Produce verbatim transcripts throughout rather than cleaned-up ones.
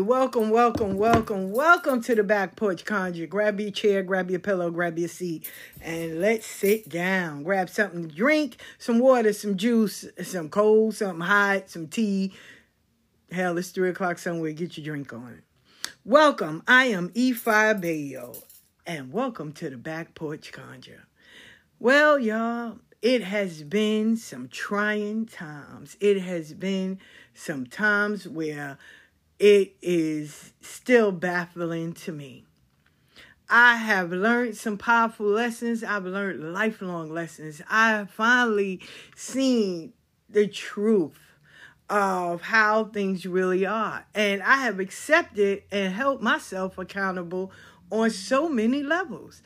Welcome, welcome, welcome, welcome to the Back Porch Conjure. Grab your chair, grab your pillow, grab your seat, and let's sit down. Grab something to drink, some water, some juice, some cold, something hot, some tea. Hell, it's three o'clock somewhere. Get your drink on. Welcome. I am E five Bayo, and welcome to the Back Porch Conjure. Well, y'all, it has been some trying times. It has been some times where it is still baffling to me. I have learned some powerful lessons. I've learned lifelong lessons. I have finally seen the truth of how things really are. And I have accepted and held myself accountable on so many levels.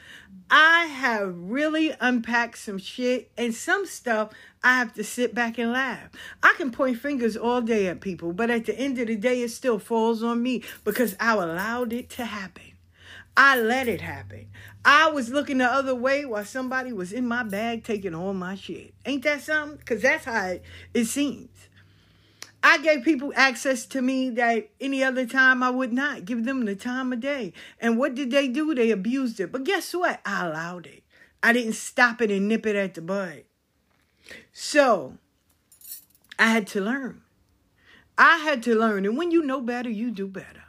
I have really unpacked some shit, and some stuff I have to sit back and laugh. I can point fingers all day at people, but at the end of the day, it still falls on me because I allowed it to happen. I let it happen. I was looking the other way while somebody was in my bag taking all my shit. Ain't that something? Because that's how it, it seems. I gave people access to me that any other time I would not give them the time of day. And what did they do? They abused it. But guess what? I allowed it. I didn't stop it and nip it at the bud. So I had to learn. I had to learn. And when you know better, you do better.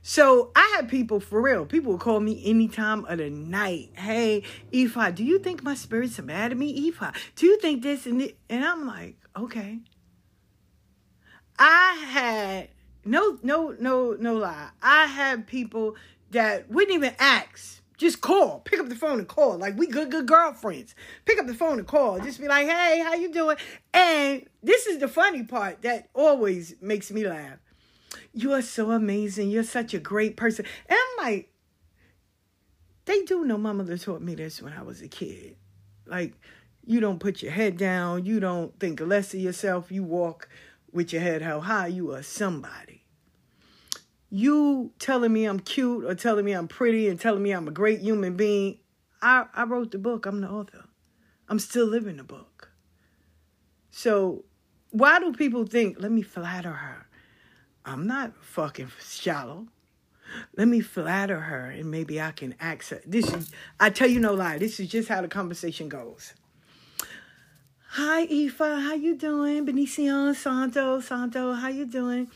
So I had people, for real, people would call me any time of the night. Hey, Ifá, do you think my spirits are mad at me? Ifá, do you think this and this? And I'm like, okay. I had, no, no, no, no lie. I had people that wouldn't even ask. Just call. Pick up the phone and call. Like, we good, good girlfriends. Pick up the phone and call. Just be like, hey, how you doing? And this is the funny part that always makes me laugh. You are so amazing. You're such a great person. And I'm like, They do know my mother taught me this when I was a kid. Like, you don't put your head down. You don't think less of yourself. You walk with your head held high. You are somebody. You telling me I'm cute or telling me I'm pretty and telling me I'm a great human being. I, I wrote the book. I'm the author. I'm still living the book. So why do people think, let me flatter her? I'm not fucking shallow. Let me flatter her and maybe I can access. This is, I tell you no lie. This is just how the conversation goes. Hi, Aoife. How you doing? Benicio, Santo, Santo. How you doing?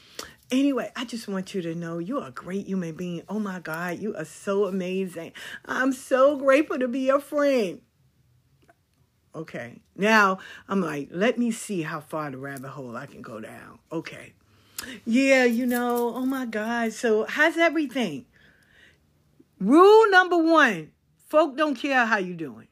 Anyway, I just want you to know you're a great human being. Oh, my God. You are so amazing. I'm so grateful to be your friend. Okay. Now, I'm like, let me see how far the rabbit hole I can go down. Okay. Yeah, you know, oh my God. So how's everything? Rule number one, folk don't care how you doing.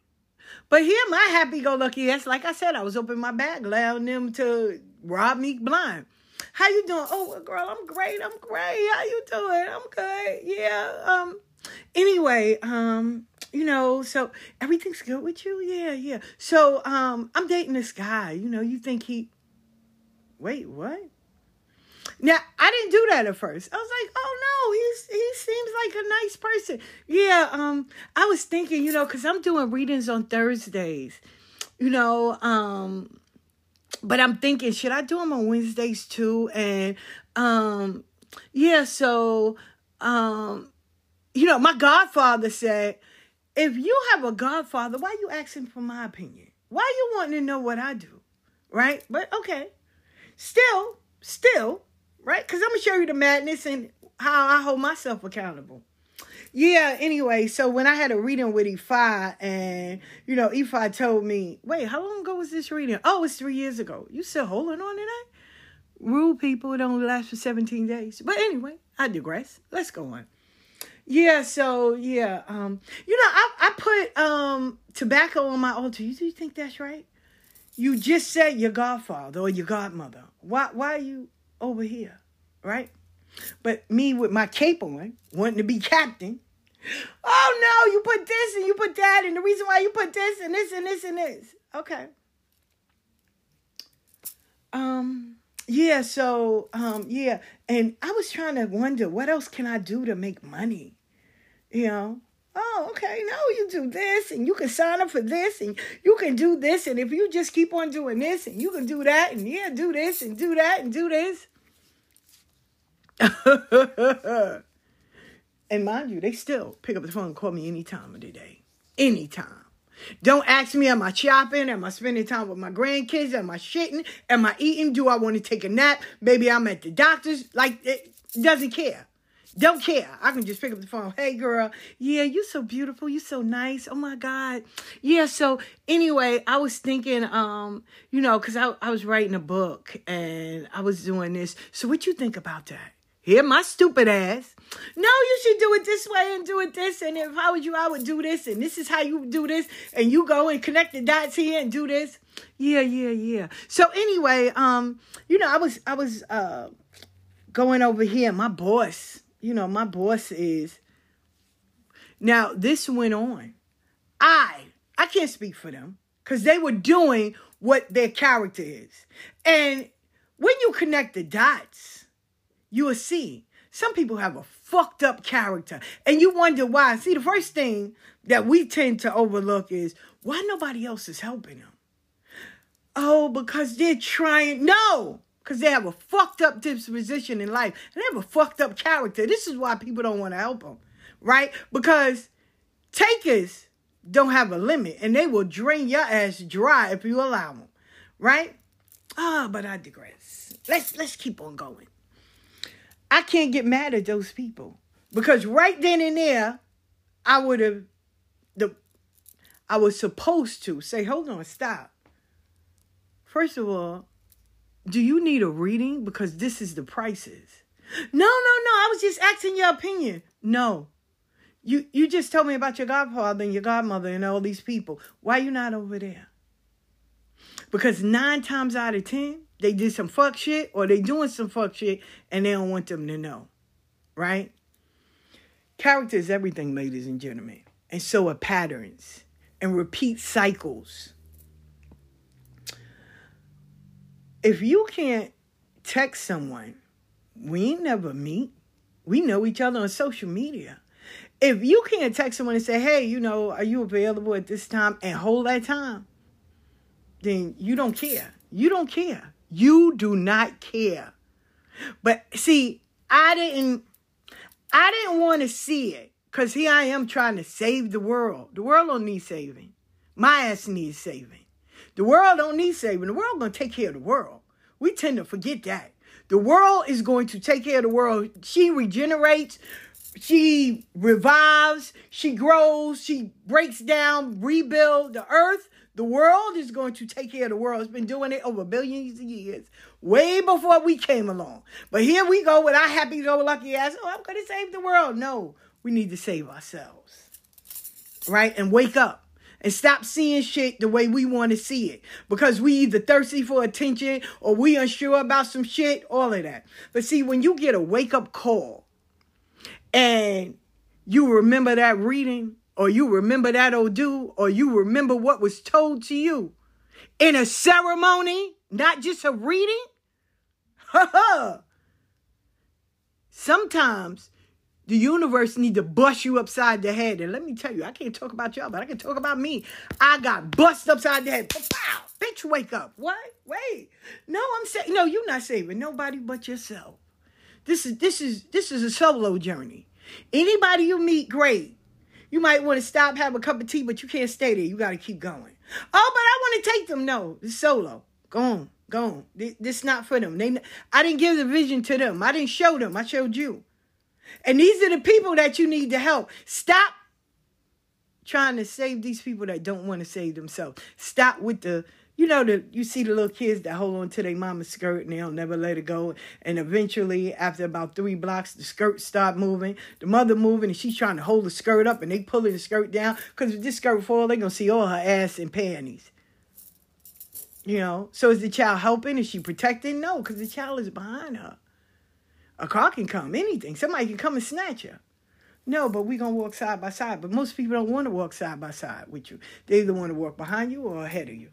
But here, my happy-go-lucky ass, like I said, I was opening my bag, allowing them to rob me blind. How you doing? Oh, girl, I'm great. I'm great. How you doing? I'm good. Yeah. Um. Anyway, um, you know, so everything's good with you? Yeah, yeah. So um, I'm dating this guy. You know, you think he... Wait, what? Now, I didn't do that at first. I was like, oh, no, he's, he seems like a nice person. Yeah, um, I was thinking, you know, because I'm doing readings on Thursdays, you know, um, but I'm thinking, should I do them on Wednesdays too? And, um, yeah, so, um, you know, my godfather said, if you have a godfather, why are you asking for my opinion? Why are you wanting to know what I do? Right? But, okay, still, still. Right? Because I'm going to show you the madness and how I hold myself accountable. Yeah, anyway, so when I had a reading with Ifá, and, you know, Ifá told me, wait, how long ago was this reading? Oh, it's three years ago. You still holding on to that? Rude people don't last for seventeen days. But anyway, I digress. Let's go on. Yeah, so, yeah. Um, you know, I, I put um tobacco on my altar. You, do you think that's right? You just said your godfather or your godmother. Why, why are you... over here, right? But me with my cape on, wanting to be captain. Oh no, you put this and you put that, and the reason why you put this and this and this and this. Okay. Um, yeah, so, um, yeah. And I was trying to wonder, what else can I do to make money? You know? Oh, okay, no, you do this, and you can sign up for this, and you can do this, and if you just keep on doing this, and you can do that, and yeah, do this, and do that, and do this. And mind you, they still pick up the phone and call me any time of the day. Anytime. Don't ask me, am I shopping? Am I spending time with my grandkids? Am I shitting? Am I eating? Do I want to take a nap? Maybe I'm at the doctor's. Like, it doesn't care. Don't care. I can just pick up the phone. Hey, girl. Yeah, you're so beautiful. You're so nice. Oh, my God. Yeah, so anyway, I was thinking, um, you know, because I, I was writing a book and I was doing this. So what you think about that? Hear my stupid ass. No, you should do it this way and do it this. And if I was you, I would do this. And this is how you do this. And you go and connect the dots here and do this. Yeah, yeah, yeah. So anyway, um, you know, I was, I was uh, going over here. My boss... You know, my boss is, now this went on. I, I can't speak for them because they were doing what their character is. And when you connect the dots, you will see some people have a fucked up character and you wonder why. See, the first thing that we tend to overlook is why nobody else is helping them. Oh, because they're trying. No. Because they have a fucked up disposition in life. And they have a fucked up character. This is why people don't want to help them. Right? Because takers don't have a limit. And they will drain your ass dry if you allow them. Right? Ah, oh, but I digress. Let's, let's keep on going. I can't get mad at those people. Because right then and there, I would have... the I was supposed to say, hold on, stop. First of all, do you need a reading? Because this is the prices. No, no, no. I was just asking your opinion. No. You you just told me about your godfather and your godmother and all these people. Why you not over there? Because nine times out of ten, they did some fuck shit or they doing some fuck shit and they don't want them to know. Right? Character is everything, ladies and gentlemen. and so are patterns and repeat cycles. If you can't text someone, we ain't never meet. We know each other on social media. If you can't text someone and say, hey, you know, are you available at this time and hold that time, then you don't care. You don't care. You do not care. But see, I didn't, I didn't want to see it because here I am trying to save the world. The world don't need saving. My ass needs saving. The world don't need saving. The world going to take care of the world. We tend to forget that. The world is going to take care of the world. She regenerates. She revives. She grows. She breaks down, rebuilds the earth. The world is going to take care of the world. It's been doing it over billions of years, way before we came along. But here we go with our happy-go-lucky ass, oh, I'm going to save the world. No, we need to save ourselves, right? And wake up and stop seeing shit the way we want to see it because we either thirsty for attention or we unsure about some shit, all of that. But see, when you get a wake-up call and you remember that reading, or you remember that old dude, or you remember what was told to you in a ceremony, not just a reading. Sometimes the universe need to bust you upside the head. And let me tell you, I can't talk about y'all, but I can talk about me. I got bust upside the head. Pow! Bitch, wake up. What? Wait. No, I'm saying, no, you're not saving nobody but yourself. This is, this is, this is a solo journey. Anybody you meet, great. You might want to stop, have a cup of tea, but you can't stay there. You got to keep going. Oh, but I want to take them. No, it's solo. Go on, go on. This is not for them. They, I didn't give the vision to them. I didn't show them. I showed you. And these are the people that you need to help. Stop trying to save these people that don't want to save themselves. Stop with the, you know, the you see the little kids that hold on to their mama's skirt and they'll never let it go. And eventually, after about three blocks, the skirt start moving. The mother moving and she's trying to hold the skirt up and they pulling the skirt down. Because if this skirt falls, they're going to see all her ass and panties. You know, so is the child helping? Is she protecting? No, because the child is behind her. A car can come, anything. Somebody can come and snatch her. No, but we're going to walk side by side. But most people don't want to walk side by side with you. They either want to walk behind you or ahead of you.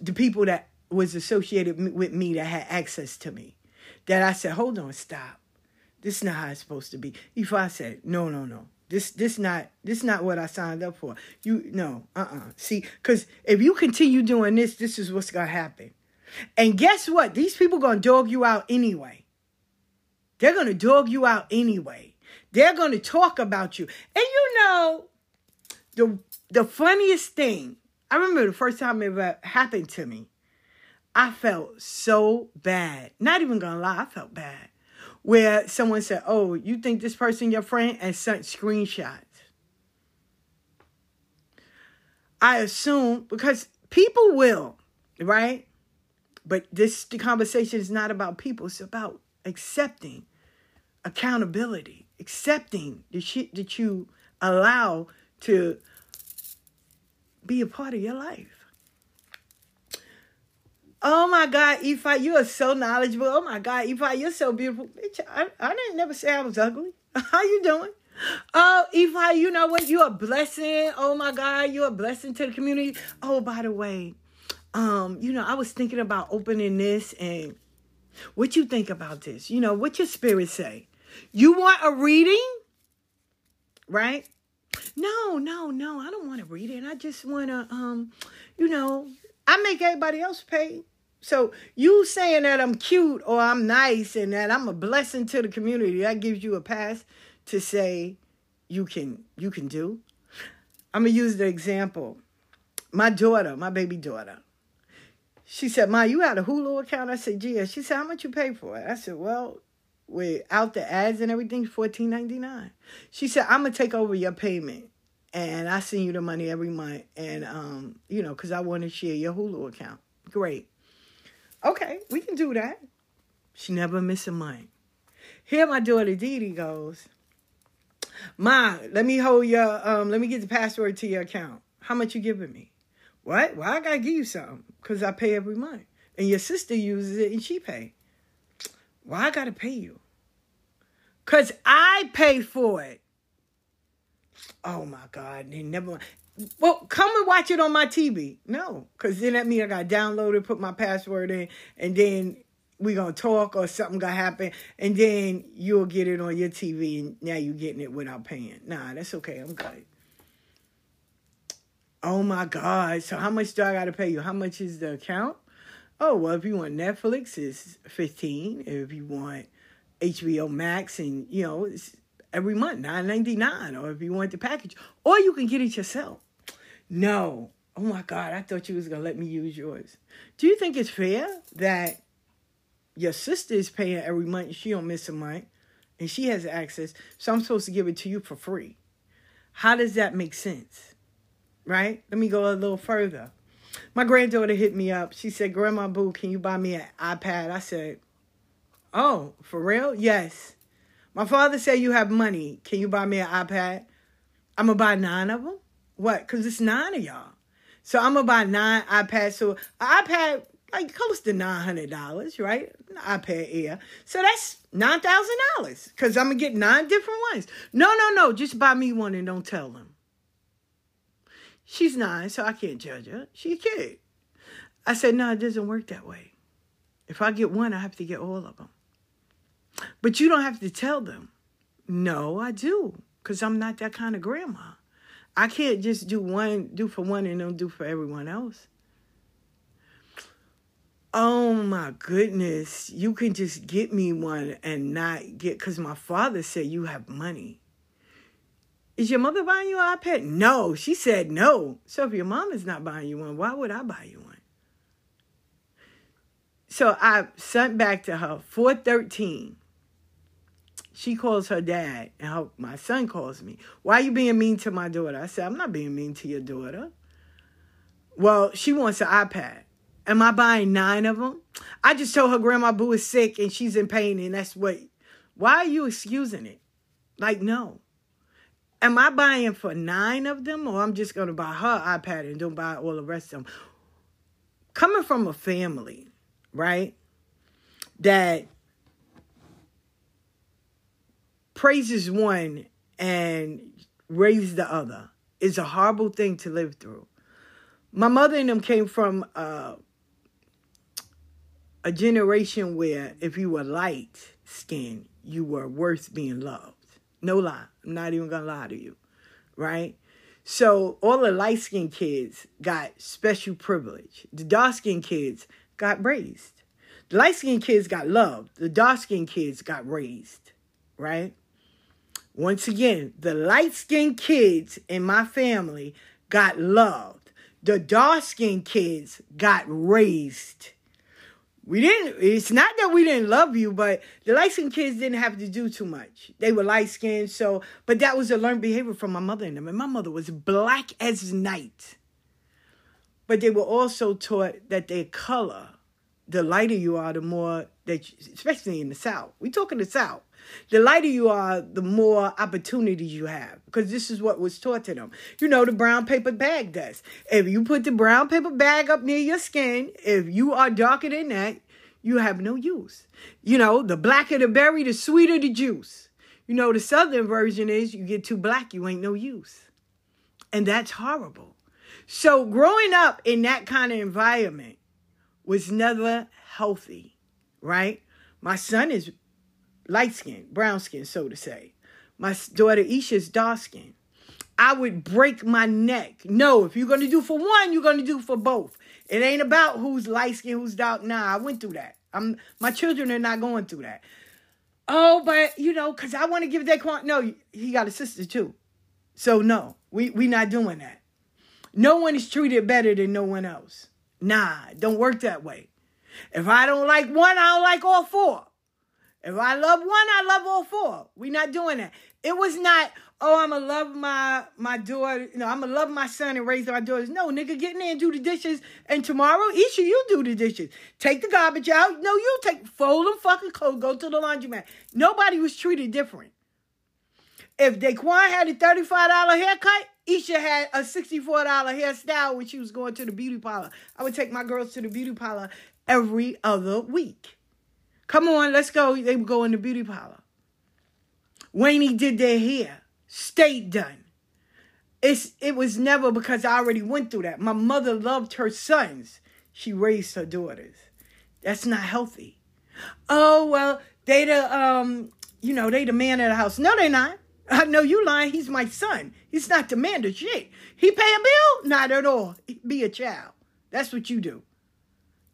The people that was associated with me that had access to me, that I said, hold on, stop. This is not how it's supposed to be. If I said, no, no, no, this this not this not what I signed up for. You, no, uh-uh. See, because if you continue doing this, this is what's going to happen. And guess what? These people going to dog you out anyway. They're going to dog you out anyway. They're going to talk about you. And you know, the the funniest thing, I remember the first time it ever happened to me, I felt so bad. Not even going to lie, I felt bad. Where someone said, oh, you think this person your friend? And sent screenshots. I assume, because people will, right? But this the conversation is not about people. It's about accepting accountability. Accepting the shit that you allow to be a part of your life. Oh my God, Ifá, you are so knowledgeable. Oh my God, Ifá, you're so beautiful. Bitch, I, I didn't never say I was ugly. How you doing? Oh, Ifá, you know what? You're a blessing. Oh my God, you're a blessing to the community. Oh, by the way, um, you know, I was thinking about opening this and what you think about this? You know, what your spirit say? You want a reading? Right? No, no, no, I don't want to read it. I just want to, um, you know, I make everybody else pay. So you saying that I'm cute or I'm nice and that I'm a blessing to the community, that gives you a pass to say you can, you can do. I'm going to use the example. My daughter, my baby daughter, she said, Ma, you had a Hulu account? I said, yeah. She said, how much you pay for it? I said, well, without the ads and everything, fourteen ninety-nine. She said, I'm going to take over your payment. And I send you the money every month. And, um, you know, because I want to share your Hulu account. Great. Okay, we can do that. She never missed a month. Here my daughter Didi goes, Ma, let me hold your, um, let me get the password to your account. How much you giving me? What? Well, I got to give you something because I pay every month. And your sister uses it and she pays. Well, I got to pay you because I pay for it. Oh my God, they never, well, come and watch it on my T V. No, because then that means I got to download it, put my password in, and then we're going to talk or something going to happen, and then you'll get it on your T V, and now you're getting it without paying. Nah, that's okay. I'm good. Oh my God. So how much do I got to pay you? How much is the account? Oh, well, if you want Netflix, it's fifteen dollars. If you want H B O Max, and, you know, it's every month, nine ninety-nine, or if you want the package, or you can get it yourself. No. Oh, my God, I thought you was going to let me use yours. Do you think it's fair that your sister is paying every month, she don't miss a month, and she has access, so I'm supposed to give it to you for free? How does that make sense? Right? Let me go a little further. My granddaughter hit me up. She said, Grandma Boo, can you buy me an iPad? I said, oh, for real? Yes. My father said, you have money. Can you buy me an iPad? I'm going to buy nine of them. What? Because it's nine of y'all. So I'm going to buy nine iPads. So an iPad, like, close to nine hundred dollars, right? An iPad Air. So that's nine thousand dollars because I'm going to get nine different ones. No, no, no. Just buy me one and don't tell them. She's nine, so I can't judge her. She a kid. I said, no, it doesn't work that way. If I get one, I have to get all of them. But you don't have to tell them. No, I do, because I'm not that kind of grandma. I can't just do one, do for one and don't do for everyone else. Oh, my goodness. You can just get me one and not get, because my father said you have money. Is your mother buying you an iPad? No. She said no. So if your mom is not buying you one, why would I buy you one? So I sent back to her four thirteen. She calls her dad, and her, my son calls me. Why are you being mean to my daughter? I said, I'm not being mean to your daughter. Well, she wants an iPad. Am I buying nine of them? I just told her Grandma Boo is sick, and she's in pain, and that's what. Why are you excusing it? Like, no. Am I buying for nine of them, or I'm just going to buy her iPad and don't buy all the rest of them? Coming from a family, right, that praises one and raises the other is a horrible thing to live through. My mother and them came from uh, a generation where if you were light-skinned, you were worth being loved. No lie. I'm not even going to lie to you, right? So all the light-skinned kids got special privilege. The dark-skinned kids got raised. The light-skinned kids got loved. The dark-skinned kids got raised, right? Once again, the light-skinned kids in my family got loved. The dark-skinned kids got raised. We didn't, it's not that we didn't love you, but the light-skinned kids didn't have to do too much. They were light-skinned, so, but that was a learned behavior from my mother and them. And my mother was black as night. But they were also taught that their color, the lighter you are, the more, that you, especially in the South. We're talking the South. The lighter you are, the more opportunities you have. Because this is what was taught to them. You know, the brown paper bag does. If you put the brown paper bag up near your skin, if you are darker than that, you have no use. You know, the blacker the berry, the sweeter the juice. You know, the Southern version is you get too black, you ain't no use. And that's horrible. So growing up in that kind of environment was never healthy, right? My son is light skin, brown skin, so to say. My daughter Isha's dark skin. I would break my neck. No, if you're going to do for one, you're going to do for both. It ain't about who's light skin, who's dark. Nah, I went through that. I'm, my children are not going through that. Oh, but, you know, because I want to give Daquan. No, he got a sister too. So, no, we we not doing that. No one is treated better than no one else. Nah, it don't work that way. If I don't like one, I don't like all four. If I love one, I love all four. We're not doing that. It was not, oh, I'm going to love my, my daughter. No, I'm going to love my son and raise my daughters. No, nigga, get in there and do the dishes. And tomorrow, Isha, you do the dishes. Take the garbage out. No, you take, fold them fucking clothes. Go to the laundromat. Nobody was treated different. If Daquan had a thirty-five dollar haircut, Isha had a sixty-four dollar hairstyle when she was going to the beauty parlor. I would take my girls to the beauty parlor every other week. Come on, let's go. They would go in the beauty parlor. Wayney did their hair. Stayed done. It's it was never because I already went through that. My mother loved her sons. She raised her daughters. That's not healthy. Oh, well, they the, um, you know, they the man of the house. No, they not. I know you lying. He's my son. He's not the man of shit. He pay a bill? Not at all. Be a child. That's what you do.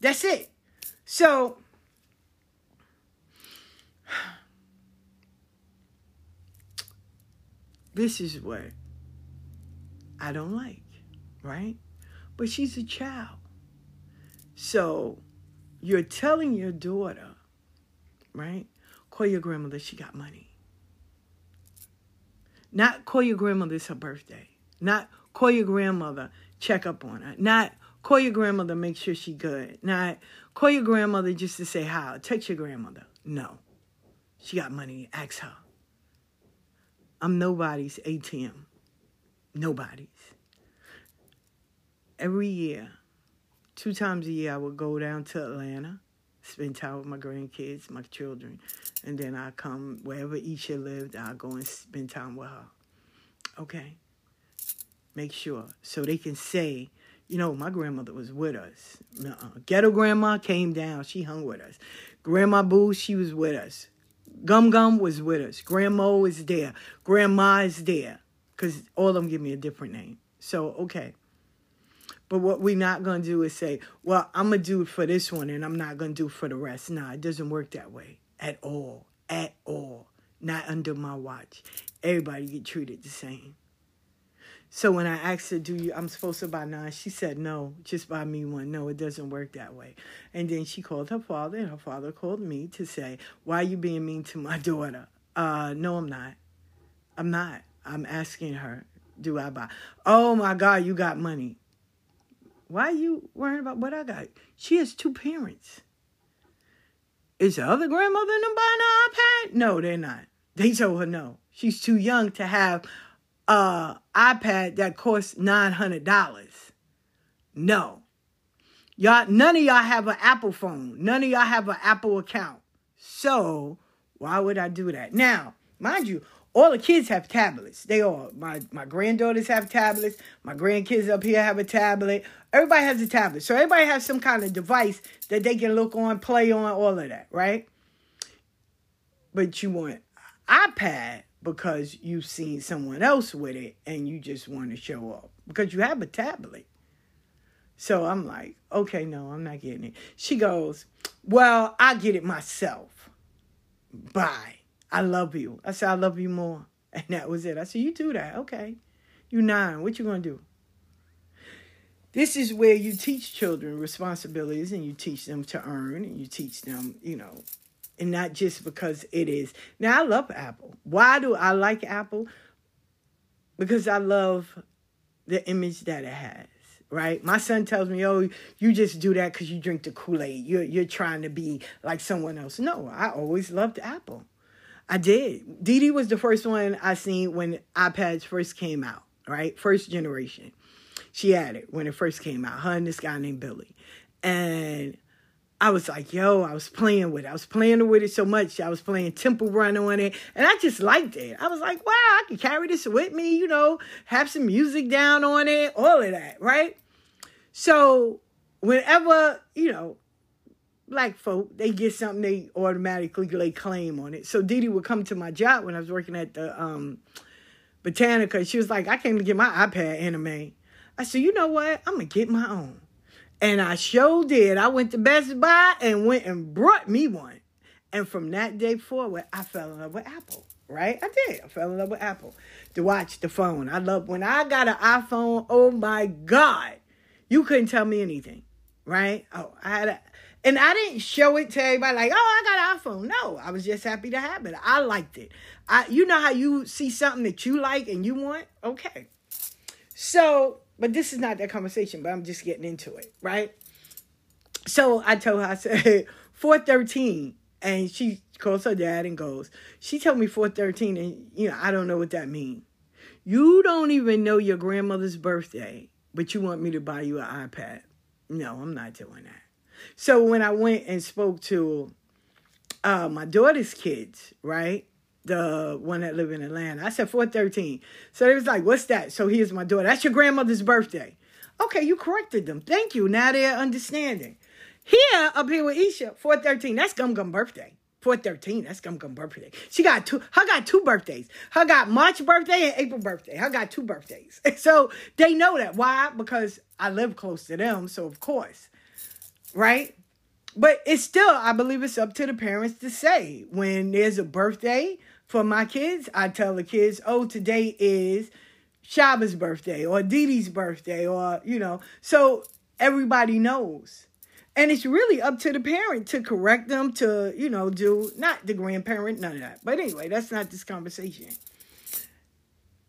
That's it. So, this is what I don't like, right? But she's a child. So, you're telling your daughter, right? Call your grandmother, she got money. Not call your grandmother, it's her birthday. Not call your grandmother, check up on her. Not call your grandmother, make sure she good. Not call your grandmother just to say hi. Text your grandmother. No. She got money, ask her. I'm nobody's A T M. Nobody's. Every year, two times a year, I would go down to Atlanta, spend time with my grandkids, my children, and then I come wherever Isha lived, I go and spend time with her. Okay? Make sure. So they can say, you know, my grandmother was with us. Nuh-uh. Ghetto grandma came down. She hung with us. Grandma Boo, she was with us. Gum Gum was with us. Grandma is there. Grandma is there. Because all of them give me a different name. So, okay. But what we're not going to do is say, well, I'm going to do it for this one and I'm not going to do it for the rest. Nah, it doesn't work that way at all. At all. Not under my watch. Everybody get treated the same. So when I asked her, do you, I'm supposed to buy nine? She said, no, just buy me one. No, it doesn't work that way. And then she called her father and her father called me to say, why are you being mean to my daughter? Uh, no, I'm not. I'm not. I'm asking her, do I buy? Oh my God, you got money. Why are you worrying about what I got? She has two parents. Is the other grandmother in them buying an iPad? No, they're not. They told her no. She's too young to have an iPad that costs nine hundred dollars. No. Y'all, none of y'all have an Apple phone. None of y'all have an Apple account. So why would I do that? Now, mind you, all the kids have tablets. They all. My, my granddaughters have tablets. My grandkids up here have a tablet. Everybody has a tablet. So everybody has some kind of device that they can look on, play on, all of that, right? But you want an iPad because you've seen someone else with it and you just want to show off because you have a tablet. So I'm like, okay, no, I'm not getting it. She goes, well, I get it myself. Bye. I love you. I said, I love you more. And that was it. I said, you do that. Okay. You nine. What you going to do? This is where you teach children responsibilities and you teach them to earn and you teach them, you know, and not just because it is. Now, I love Apple. Why do I like Apple? Because I love the image that it has. Right? My son tells me, oh, you just do that because you drink the Kool-Aid. You're, you're trying to be like someone else. No, I always loved Apple. I did. Didi was the first one I seen when iPads first came out, right? First generation. She had it when it first came out, her and this guy named Billy. And I was like, yo, I was playing with it. I was playing with it so much. I was playing Temple Run on it. And I just liked it. I was like, wow, I can carry this with me, you know, have some music down on it, all of that, right? So whenever, you know, Black folk, they get something, they automatically lay claim on it. So Didi would come to my job when I was working at the um, Botanica. She was like, I came to get my iPad anime. I said, you know what? I'm going to get my own. And I sure did. I went to Best Buy and went and brought me one. And from that day forward, I fell in love with Apple, right? I did. I fell in love with Apple. The watch, the phone. I love when I got an iPhone, oh my God. You couldn't tell me anything, right? Oh, I had a... And I didn't show it to everybody like, oh, I got an iPhone. No, I was just happy to have it. I liked it. I, you know how you see something that you like and you want? Okay. So, but this is not that conversation, but I'm just getting into it, right? So I told her, I said, four thirteen. And she calls her dad and goes, she told me four thirteen and, you know, I don't know what that means. You don't even know your grandmother's birthday, but you want me to buy you an iPad. No, I'm not doing that. So when I went and spoke to uh, my daughter's kids, right, the one that lived in Atlanta. I said, four thirteen. So they was like, what's that? So here's my daughter. That's your grandmother's birthday. Okay, you corrected them. Thank you. Now they're understanding. Here, up here with Isha, four thirteen. That's Gum Gum birthday. four thirteen, that's Gum Gum birthday. She got two, her got two birthdays. Her got March birthday and April birthday. Her got two birthdays. So they know that. Why? Because I live close to them, so of course. Right? But it's still, I believe it's up to the parents to say, when there's a birthday for my kids, I tell the kids, oh, today is Shaba's birthday or Didi's birthday or, you know, so everybody knows. And it's really up to the parent to correct them, to, you know, do not the grandparent, none of that. But anyway, that's not this conversation.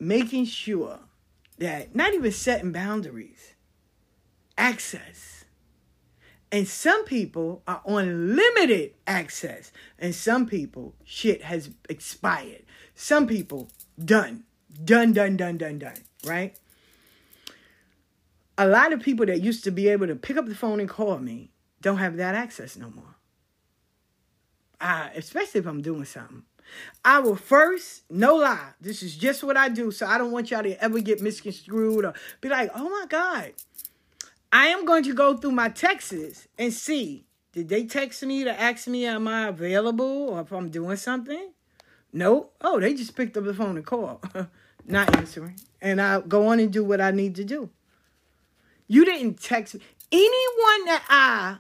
Making sure that not even setting boundaries, access. And some people are on limited access. And some people, shit has expired. Some people, done. Done, done, done, done, done. Right? A lot of people that used to be able to pick up the phone and call me don't have that access no more. I, especially if I'm doing something. I will first, no lie, this is just what I do, so I don't want y'all to ever get misconstrued or be like, oh my God. I am going to go through my texts and see, did they text me to ask me am I available or if I'm doing something? Nope. Oh, they just picked up the phone and called. Not answering. And I go on and do what I need to do. You didn't text me. Anyone that I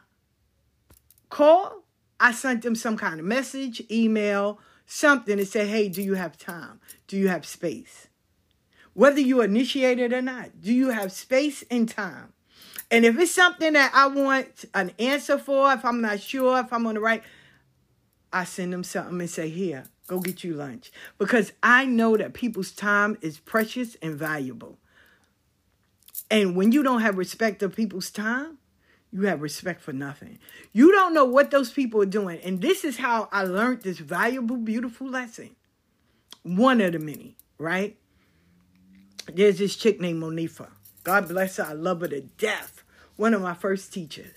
call, I sent them some kind of message, email, something to say, hey, do you have time? Do you have space? Whether you initiate it or not, do you have space and time? And if it's something that I want an answer for, if I'm not sure, if I'm on the right, I send them something and say, here, go get you lunch. Because I know that people's time is precious and valuable. And when you don't have respect of people's time, you have respect for nothing. You don't know what those people are doing. And this is how I learned this valuable, beautiful lesson. One of the many, right? There's this chick named Monifa. God bless her. I love her to death. One of my first teachers.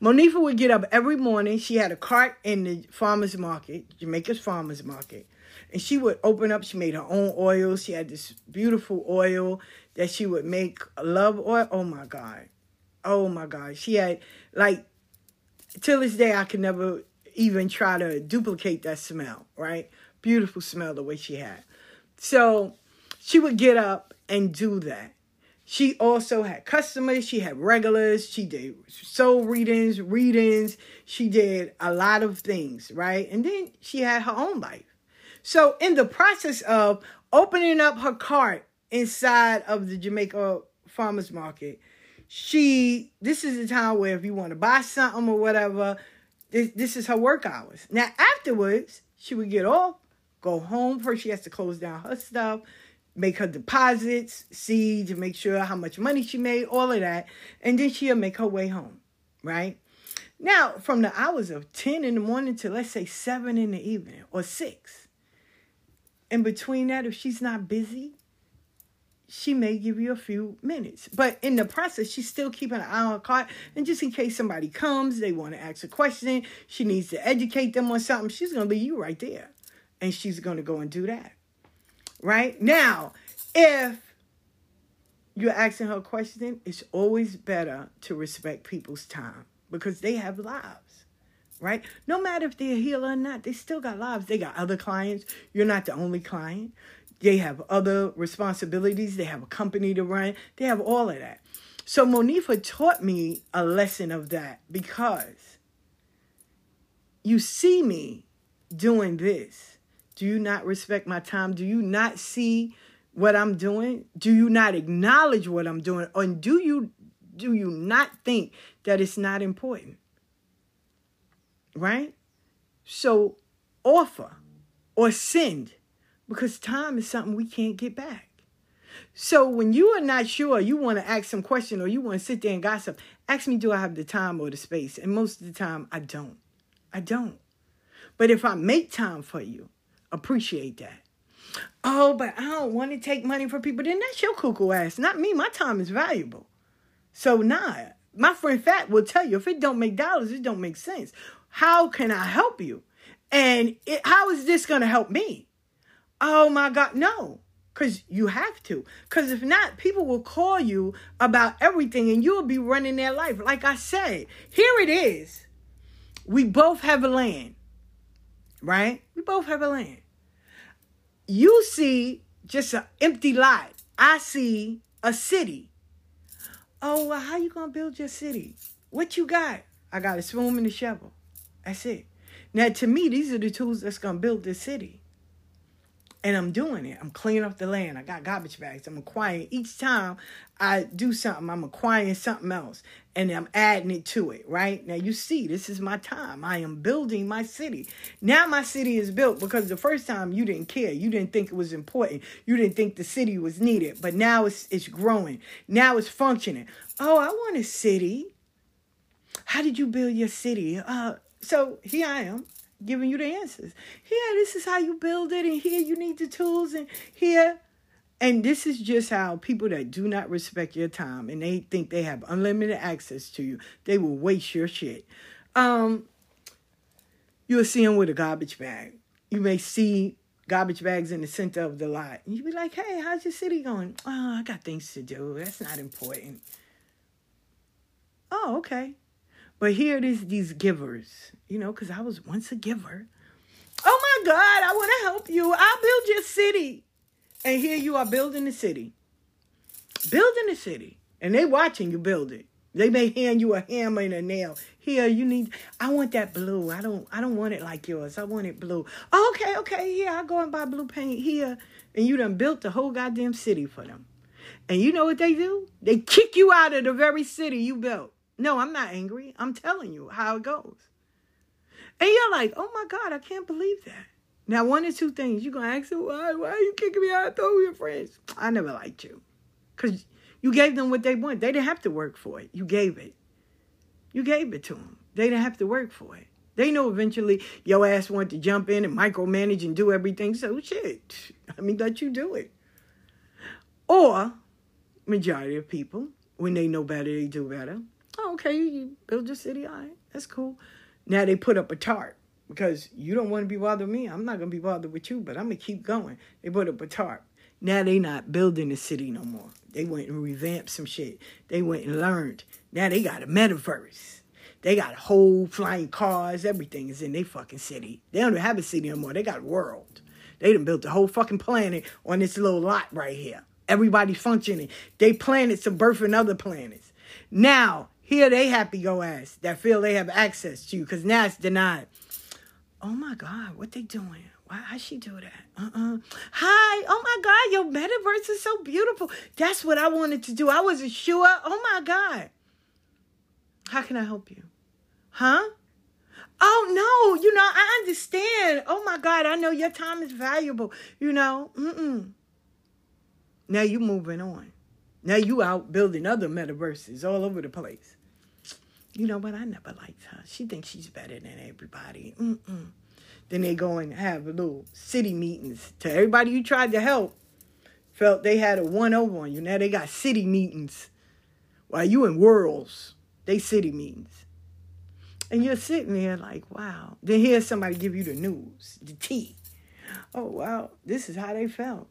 Monifa would get up every morning. She had a cart in the farmer's market, Jamaica's farmer's market. And she would open up. She made her own oil. She had this beautiful oil that she would make. Love oil. Oh, my God. Oh, my God. She had, like, till this day, I could never even try to duplicate that smell, right? Beautiful smell the way she had. So she would get up and do that. She also had customers. She had regulars. She did soul readings, readings. She did a lot of things, right? And then she had her own life. So in the process of opening up her cart inside of the Jamaica farmers market, she, this is the time where if you want to buy something or whatever, this, this is her work hours. Now, afterwards, she would get off, go home. First, she has to close down her stuff, make her deposits, see to make sure how much money she made, all of that. And then she'll make her way home, right? Now, from the hours of ten in the morning to, let's say, seven in the evening or six. In between that, if she's not busy, she may give you a few minutes. But in the process, she's still keeping an eye on her cart. And just in case somebody comes, they want to ask a question, she needs to educate them on something, she's going to leave you right there. And she's going to go and do that. Right? Now, if you're asking her a question, it's always better to respect people's time because they have lives. Right? No matter if they're a healer or not, they still got lives. They got other clients. You're not the only client. They have other responsibilities. They have a company to run. They have all of that. So Monifa taught me a lesson of that because you see me doing this. Do you not respect my time? Do you not see what I'm doing? Do you not acknowledge what I'm doing? And do you, do you not think that it's not important? Right? So offer or send because time is something we can't get back. So when you are not sure, you want to ask some question or you want to sit there and gossip, ask me, do I have the time or the space? And most of the time, I don't. I don't. But if I make time for you, appreciate that. Oh, but I don't want to take money from people. Then that's your cuckoo ass, not me. My time is valuable. So nah, my friend Fat will tell you, if it don't make dollars, it don't make sense. How can I help you? And it, how is this going to help me? oh my God, no. Because you have to. Because if not, people will call you about everything and you'll be running their life. Like I said, here it is. We both have a land, right? We both have a land. You see just an empty lot. I see a city. Oh, well, how you going to build your city? What you got? I got a spoon and a shovel. That's it. Now, to me, these are the tools that's going to build this city. And I'm doing it. I'm cleaning up the land. I got garbage bags. I'm acquiring. Each time I do something, I'm acquiring something else. And I'm adding it to it, right? Now, you see, this is my time. I am building my city. Now my city is built because the first time you didn't care. You didn't think it was important. You didn't think the city was needed. But now it's, it's growing. Now it's functioning. Oh, I want a city. How did you build your city? Uh, so here I am, giving you the answers. Here, this is how you build it, and here you need the tools, and here, and this is just how people that do not respect your time and they think they have unlimited access to you, they will waste your shit. Um, you'll see them with a garbage bag. You may see garbage bags in the center of the lot, and you'll be like, "Hey, how's your city going?" "Oh, I got things to do. That's not important." "Oh, okay." But here it is, these givers, you know, because I was once a giver. "Oh, my God, I want to help you. I'll build your city." And here you are building the city. Building the city. And they watching you build it. They may hand you a hammer and a nail. "Here, you need, I want that blue. I don't I don't want it like yours. I want it blue." "Oh, okay, okay, here, I'll go and buy blue paint here." And you done built the whole goddamn city for them. And you know what they do? They kick you out of the very city you built. No, I'm not angry. I'm telling you how it goes. And you're like, "Oh my God, I can't believe that." Now, one or two things. You're going to ask them, why, why are you kicking me out? I thought we were friends. I never liked you. Because you gave them what they want. They didn't have to work for it. You gave it. You gave it to them. They didn't have to work for it. They know eventually your ass wanted to jump in and micromanage and do everything. So shit, I mean, let you do it. Or, majority of people, when they know better, they do better. "Oh, okay, you build your city, all right, that's cool." Now they put up a tarp because you don't want to be bothered with me. I'm not going to be bothered with you, but I'm going to keep going. They put up a tarp. Now they not building the city no more. They went and revamped some shit. They went and learned. Now they got a metaverse. They got whole flying cars. Everything is in their fucking city. They don't have a city no more. They got a world. They done built the whole fucking planet on this little lot right here. Everybody's functioning. They planets are birthing other planets. Now, here they happy-go-ass that feel they have access to you because now it's denied. "Oh, my God, what they doing? Why how'd she do that? Uh-uh. Hi. Oh, my God, your metaverse is so beautiful. That's what I wanted to do. I wasn't sure. Oh, my God. How can I help you?" "Huh? Oh, no, you know, I understand. Oh, my God, I know your time is valuable. You know, mm-mm." Now you moving on. Now you out building other metaverses all over the place. "You know what? I never liked her. She thinks she's better than everybody." Mm-mm. Then they go and have a little city meetings. To everybody you tried to help, felt they had a one-over on you. Now they got city meetings. While you in worlds, they city meetings. And you're sitting there like, wow. Then here's somebody give you the news, the tea. "Oh, wow, this is how they felt."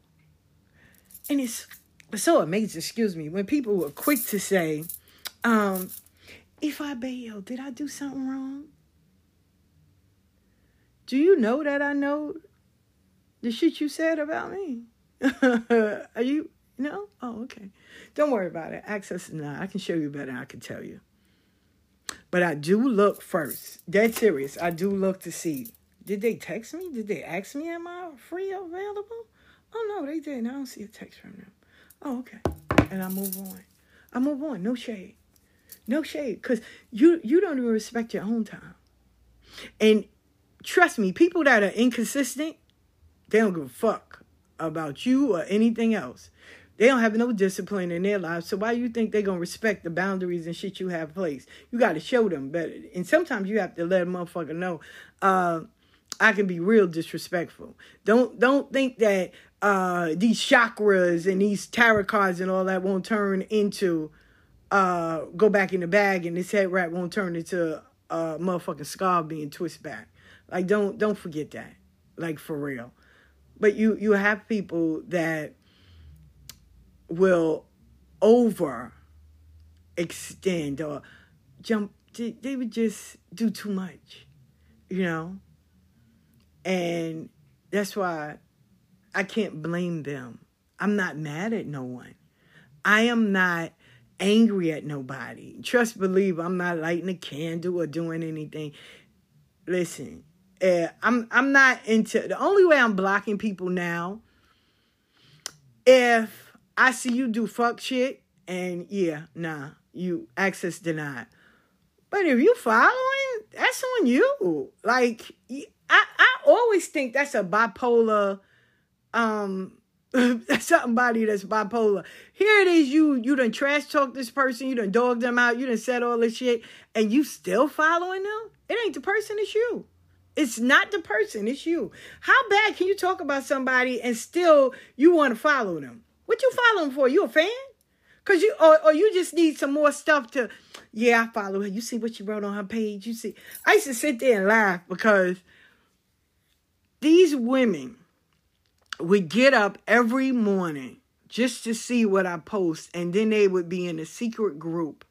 And it's... But so amazing, excuse me, when people were quick to say, um, "E five Bayo, did I do something wrong? Do you know that I know the shit you said about me? Are you, no? Oh, okay. Don't worry about it. Access is not. I can show you better than I can tell you. But I do look first." Dead serious. I do look to see, did they text me? Did they ask me, am I free or available? Oh, no, they didn't. I don't see a text from them. Oh, okay. And I move on. I move on. No shade. No shade. Because you, you don't even respect your own time. And trust me, people that are inconsistent, they don't give a fuck about you or anything else. They don't have no discipline in their lives. So why do you think they're going to respect the boundaries and shit you have placed? You got to show them better. And sometimes you have to let a motherfucker know, uh, I can be real disrespectful. Don't, don't think that... Uh, these chakras and these tarot cards and all that won't turn into, uh, go back in the bag and this head wrap won't turn into a motherfucking scar being twisted back. Like, don't, don't forget that. Like, for real. But you, you have people that will overextend or jump. They, they would just do too much, you know? And that's why I can't blame them. I'm not mad at no one. I am not angry at nobody. Trust, believe, I'm not lighting a candle or doing anything. Listen, uh, I'm I'm not into... The only way I'm blocking people now, if I see you do fuck shit, and yeah, nah, you access denied. But if you following, that's on you. Like, I, I always think that's a bipolar... um. Somebody that's bipolar. Here it is, you you done trash talk this person, you done dogged them out, you done said all this shit, and you still following them? It ain't the person, it's you. It's not the person, it's you. How bad can you talk about somebody and still you want to follow them? What you following for? You a fan? Cause you or, or you just need some more stuff to, yeah, I follow her. You see what she wrote on her page? You see. I used to sit there and laugh because these women would get up every morning just to see what I post. And then they would be in a secret group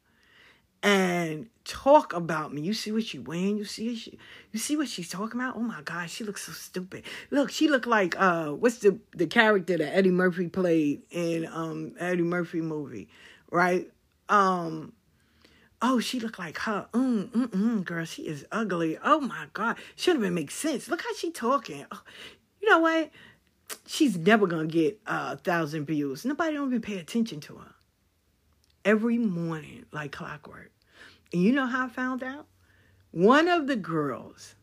and talk about me. You see what she wearing? You see she, you see what she's talking about? Oh my God, she looks so stupid. Look, she looked like, uh, what's the, the character that Eddie Murphy played in um Eddie Murphy movie, right? Um, oh, she looked like her. Mm, mm, mm, girl, she is ugly. Oh my God. Shouldn't even make sense. Look how she talking. Oh, you know what? She's never going to get uh, a thousand views. Nobody don't even pay attention to her. Every morning, like clockwork. And you know how I found out? One of the girls,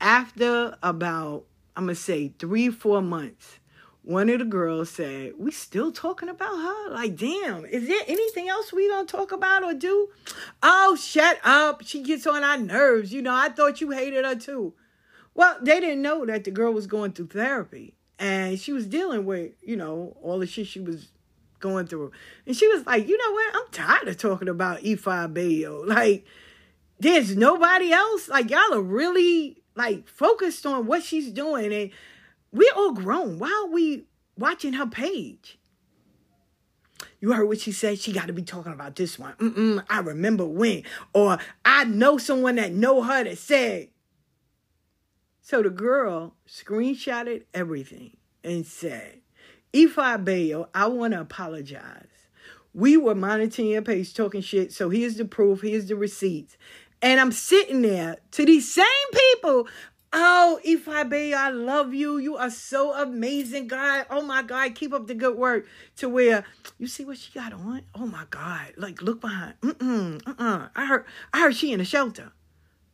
after about, I'm going to say three, four months, one of the girls said, we still talking about her? Like, damn, is there anything else we going to talk about or do? Oh, shut up. She gets on our nerves. You know, I thought you hated her too. Well, they didn't know that the girl was going through therapy. And she was dealing with, you know, all the shit she was going through. And she was like, you know what? I'm tired of talking about E five Bayo. Like, there's nobody else. Like, y'all are really, like, focused on what she's doing. And we're all grown. Why are we watching her page? You heard what she said? She got to be talking about this one. Mm-mm, I remember when. Or I know someone that know her that said. So the girl screenshotted everything and said, E five Bayo, I want to apologize. We were monitoring your page talking shit, so here's the proof, here's the receipts. And I'm sitting there to these same people, oh, E five Bayo, I love you. You are so amazing, God. Oh, my God, keep up the good work. To where, you see what she got on? Oh, my God, like, look behind. Mm-mm, uh-uh. I heard, I heard she in a shelter.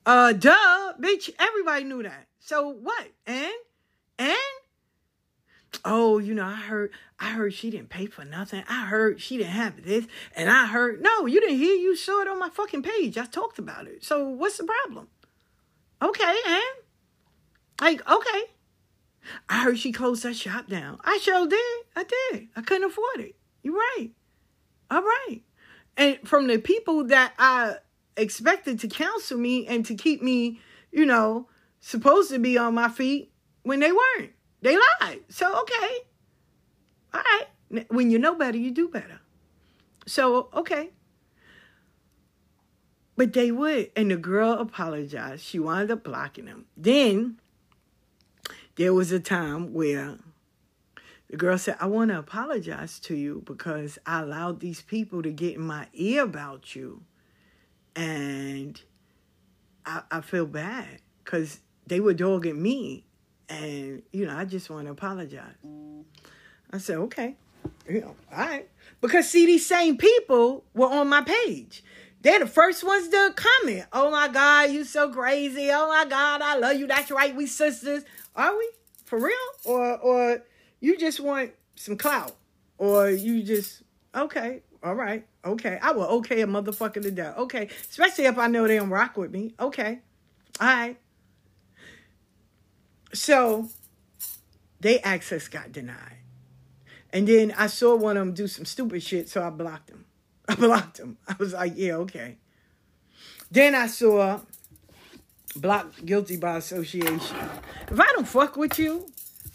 Uh, duh, bitch, everybody knew that. So what? And? And? Oh, you know, I heard, I heard she didn't pay for nothing. I heard she didn't have this. And I heard, no, you didn't hear. You saw it on my fucking page. I talked about it. So what's the problem? Okay, and? Like, okay. I heard she closed her shop down. I sure did. I did. I couldn't afford it. You're right. All right. And from the people that I expected to counsel me and to keep me, you know, supposed to be on my feet when they weren't. They lied. So, okay. All right. When you know better, you do better. So, okay. But they would. And the girl apologized. She wound up blocking them. Then there was a time where the girl said, I want to apologize to you because I allowed these people to get in my ear about you. And I, I feel bad. Because they were dogging me. And, you know, I just want to apologize. I said, okay. You know, all right. Because, see, these same people were on my page. They're the first ones to comment. Oh, my God, you so crazy. Oh, my God, I love you. That's right. We sisters. Are we? For real? Or, or you just want some clout? Or you just, okay, all right, okay. I will okay a motherfucker to death. Okay. Especially if I know they don't rock with me. Okay. All right. So they access got denied. And then I saw one of them do some stupid shit, so I blocked them. I blocked them. I was like, yeah, okay. Then I saw block guilty by association. If I don't fuck with you,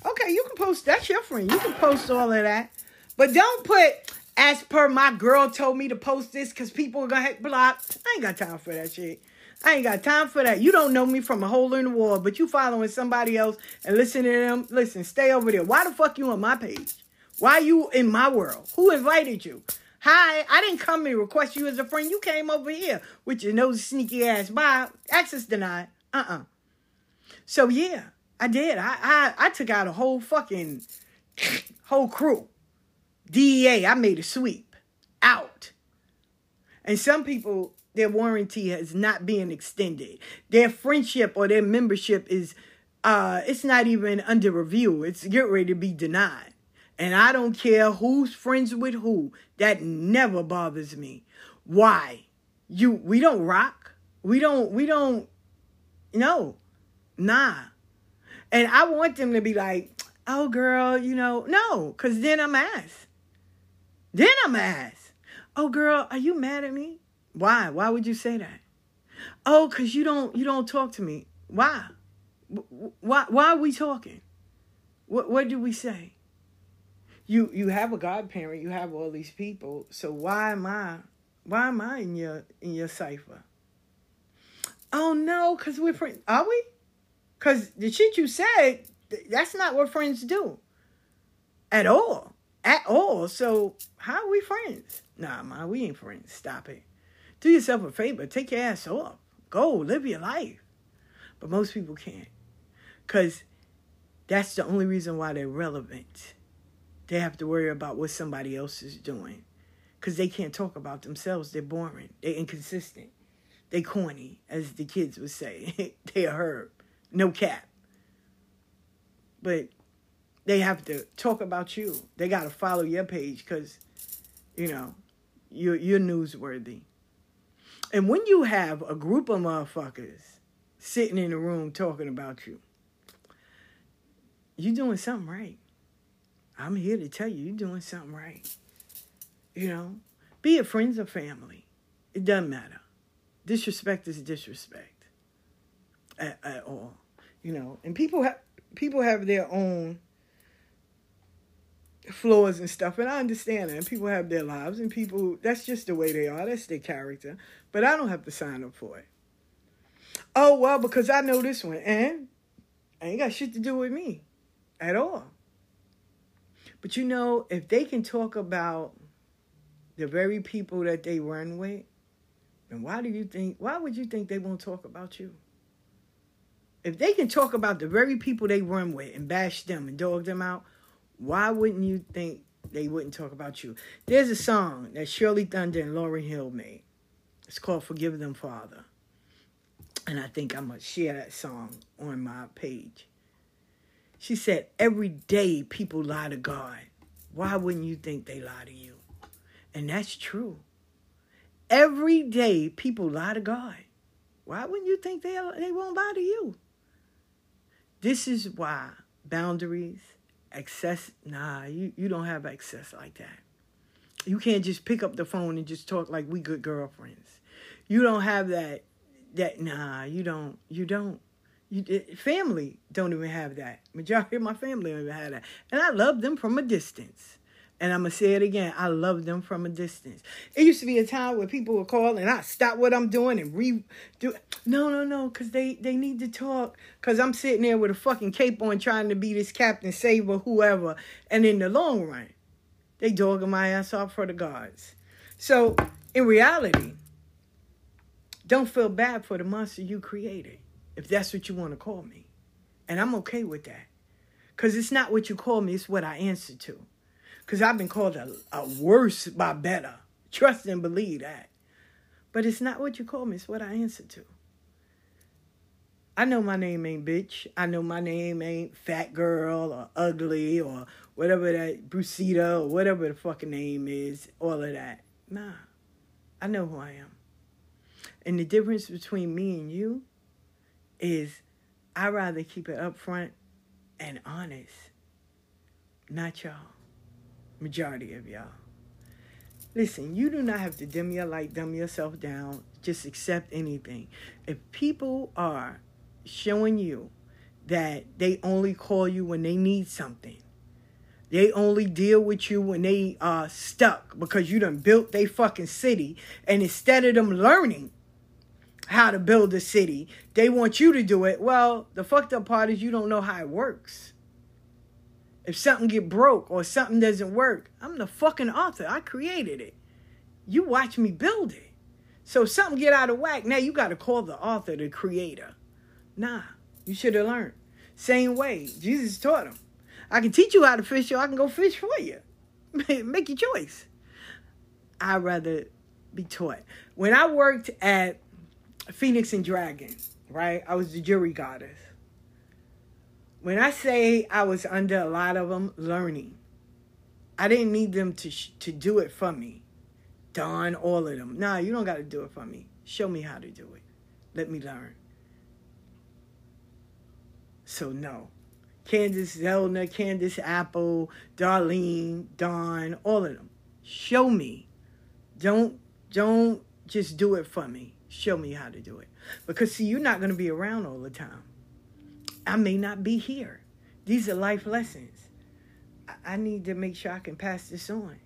Okay, you can post. That's your friend. You can post all of that. But don't put, as per my girl told me to post this because people are going to block. I ain't got time for that shit. I ain't got time for that. You don't know me from a hole in the wall, but you following somebody else and listening to them. Listen, stay over there. Why the fuck you on my page? Why you in my world? Who invited you? Hi, I didn't come and request you as a friend. You came over here with your nosy, sneaky ass. Bye. Access denied. Uh-uh. So, yeah, I did. I, I, I took out a whole fucking whole crew. D E A, I made a sweep. Out. And some people, their warranty has not been extended. Their friendship or their membership is, uh, it's not even under review. It's get ready to be denied. And I don't care who's friends with who. That never bothers me. Why? You, we don't rock. We don't, we don't, no, nah. And I want them to be like, oh, girl, you know, no, because then I'm ass. Then I'm ass. Oh, girl, are you mad at me? Why? Why would you say that? Oh, because you don't, you don't talk to me. Why? Why, why are we talking? What, what do we say? You you have a godparent, you have all these people, so why am I why am I in your in your cipher? Oh no, cause we're friends. Are we? Cause the shit you said, that's not what friends do. At all. At all. So how are we friends? Nah, man, we ain't friends. Stop it. Do yourself a favor, take your ass off. Go live your life. But most people can't. Cause that's the only reason why they're relevant. They have to worry about what somebody else is doing because they can't talk about themselves. They're boring. They're inconsistent. They corny, as the kids would say. They a herb. No cap. But they have to talk about you. They got to follow your page because, you know, you're, you're newsworthy. And when you have a group of motherfuckers sitting in a room talking about you, you're doing something right. I'm here to tell you, you're doing something right. You know, be it friends or family. It doesn't matter. Disrespect is disrespect at, at all. You know, and people have, people have their own flaws and stuff, and I understand that. And people have their lives, and people, that's just the way they are. That's their character. But I don't have to sign up for it. Oh, well, because I know this one, and I ain't got shit to do with me at all. But, you know, if they can talk about the very people that they run with, then why do you think, why would you think they won't talk about you? If they can talk about the very people they run with and bash them and dog them out, why wouldn't you think they wouldn't talk about you? There's a song that Shirley Thunder and Lauryn Hill made. It's called Forgive Them, Father. And I think I'm going to share that song on my page. She said, every day people lie to God. Why wouldn't you think they lie to you? And that's true. Every day people lie to God. Why wouldn't you think they, they won't lie to you? This is why boundaries, access, nah, you, you don't have access like that. You can't just pick up the phone and just talk like we good girlfriends. You don't have that, that nah, you don't, you don't. You, family don't even have that. Majority of my family don't even have that. And I love them from a distance. And I'm going to say it again. I love them from a distance. It used to be a time where people would call and I stop what I'm doing and redo. No, no, no. Because they, they need to talk. Because I'm sitting there with a fucking cape on trying to be this Captain Saver, whoever. And in the long run, they dogging my ass off for the gods. So in reality, don't feel bad for the monster you created. If that's what you want to call me. And I'm okay with that. Because it's not what you call me. It's what I answer to. Because I've been called a, a worse by better. Trust and believe that. But it's not what you call me. It's what I answer to. I know my name ain't bitch. I know my name ain't fat girl or ugly or whatever that, Brucita or whatever the fucking name is. All of that. Nah. I know who I am. And the difference between me and you is I rather keep it up front and honest. Not y'all. Majority of y'all. Listen, you do not have to dim your light, dumb yourself down. Just accept anything. If people are showing you that they only call you when they need something. They only deal with you when they are stuck because you done built they fucking city. And instead of them learning how to build a city, they want you to do it. Well, the fucked up part is you don't know how it works. If something get broke or something doesn't work, I'm the fucking author. I created it. You watch me build it. So if something get out of whack, now you got to call the author, the creator. Nah, you should have learned. Same way Jesus taught them. I can teach you how to fish, or I can go fish for you. Make your choice. I'd rather be taught. When I worked at Phoenix and Dragon, right, I was the jury goddess. When I say I was under a lot of them learning, I didn't need them to sh- to do it for me. Don, all of them. Nah, you don't got to do it for me. Show me how to do it. Let me learn. So no. Candace Zelda, Candace Apple, Darlene, Don, all of them. Show me. Don't don't just do it for me. Show me how to do it. Because, see, you're not going to be around all the time. I may not be here. These are life lessons. I, I need to make sure I can pass this on.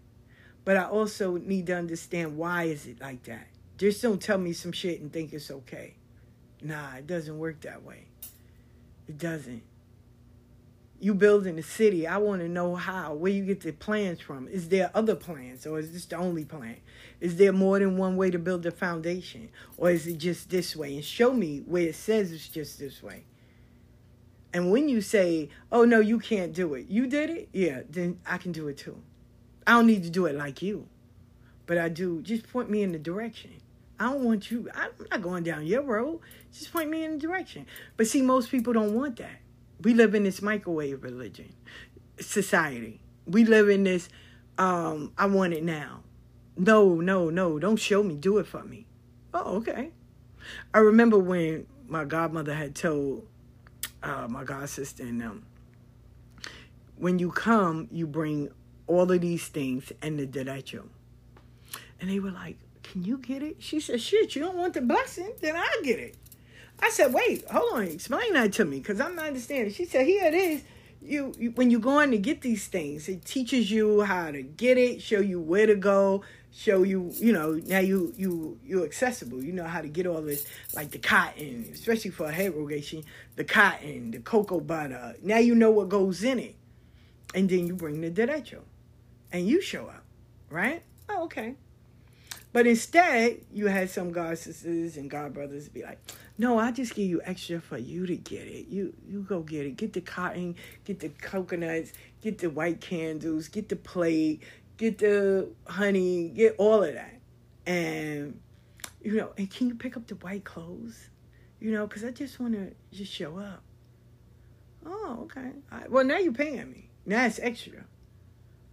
But I also need to understand why is it like that. Just don't tell me some shit and think it's okay. Nah, it doesn't work that way. It doesn't. You building a city. I want to know how, where you get the plans from. Is there other plans or is this the only plan? Is there more than one way to build a foundation or is it just this way? And show me where it says it's just this way. And when you say, oh, no, you can't do it. You did it? Yeah, then I can do it too. I don't need to do it like you, but I do. Just point me in the direction. I don't want you. I'm not going down your road. Just point me in the direction. But see, most people don't want that. We live in this microwave religion, society. We live in this, um, I want it now. No, no, no, don't show me. Do it for me. Oh, okay. I remember when my godmother had told uh, my god sister and them, when you come, you bring all of these things and the derecho. And they were like, can you get it? She said, shit, you don't want the blessing? Then I'll get it. I said, wait, hold on, explain that to me, because I'm not understanding. She said, here it is. You, you when you go in to get these things, it teaches you how to get it, show you where to go, show you, you know, now you, you, you're accessible. You know how to get all this, like the cotton, especially for a head irrigation, the cotton, the cocoa butter. Now you know what goes in it. And then you bring the derecho, and you show up, right? Oh, okay. But instead, you had some god sisters and god brothers be like, no, I just give you extra for you to get it. You you go get it. Get the cotton, get the coconuts, get the white candles, get the plate, get the honey, get all of that. And, you know, and can you pick up the white clothes? You know, because I just want to just show up. Oh, okay. All right. Well, now you're paying me. Now it's extra.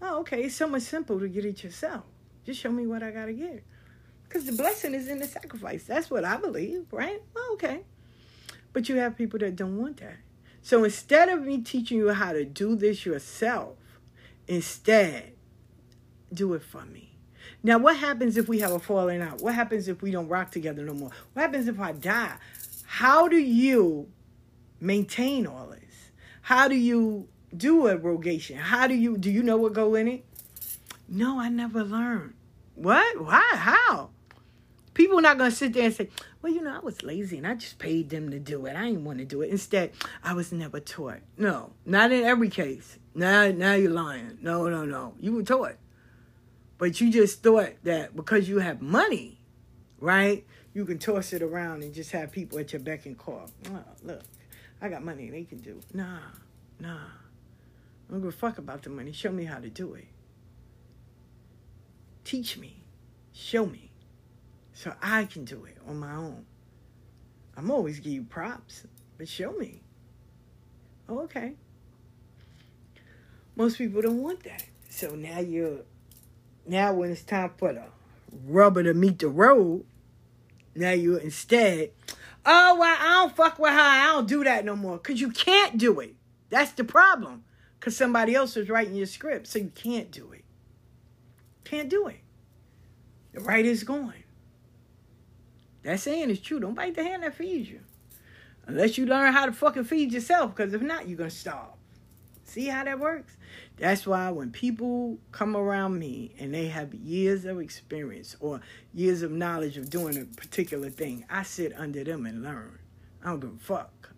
Oh, okay. It's so much simpler to get it yourself. Just show me what I got to get. Because the blessing is in the sacrifice. That's what I believe, right? Well, okay. But you have people that don't want that. So instead of me teaching you how to do this yourself, instead, do it for me. Now, what happens if we have a falling out? What happens if we don't rock together no more? What happens if I die? How do you maintain all this? How do you do a rogation? How do you, do you know what go in it? No, I never learned. What? Why? How? People are not going to sit there and say, well, you know, I was lazy and I just paid them to do it. I didn't want to do it. Instead, I was never taught. No, not in every case. Now, now you're lying. No, no, no. You were taught. But you just thought that because you have money, right, you can toss it around and just have people at your beck and call. Oh, look, I got money. They can do it. Nah, nah. I don't give a fuck about the money. Show me how to do it. Teach me, show me, so I can do it on my own. I'm always give you props, but show me. Oh, okay. Most people don't want that. So now you're, now when it's time for the rubber to meet the road, now you're instead, oh, well, I don't fuck with her. I don't do that no more. Because you can't do it. That's the problem. Because somebody else is writing your script, so you can't do it. Can't do it. The writer's gone. That saying is true. Don't bite the hand that feeds you. Unless you learn how to fucking feed yourself, because if not, you're going to starve. See how that works? That's why when people come around me and they have years of experience or years of knowledge of doing a particular thing, I sit under them and learn. I don't give a fuck.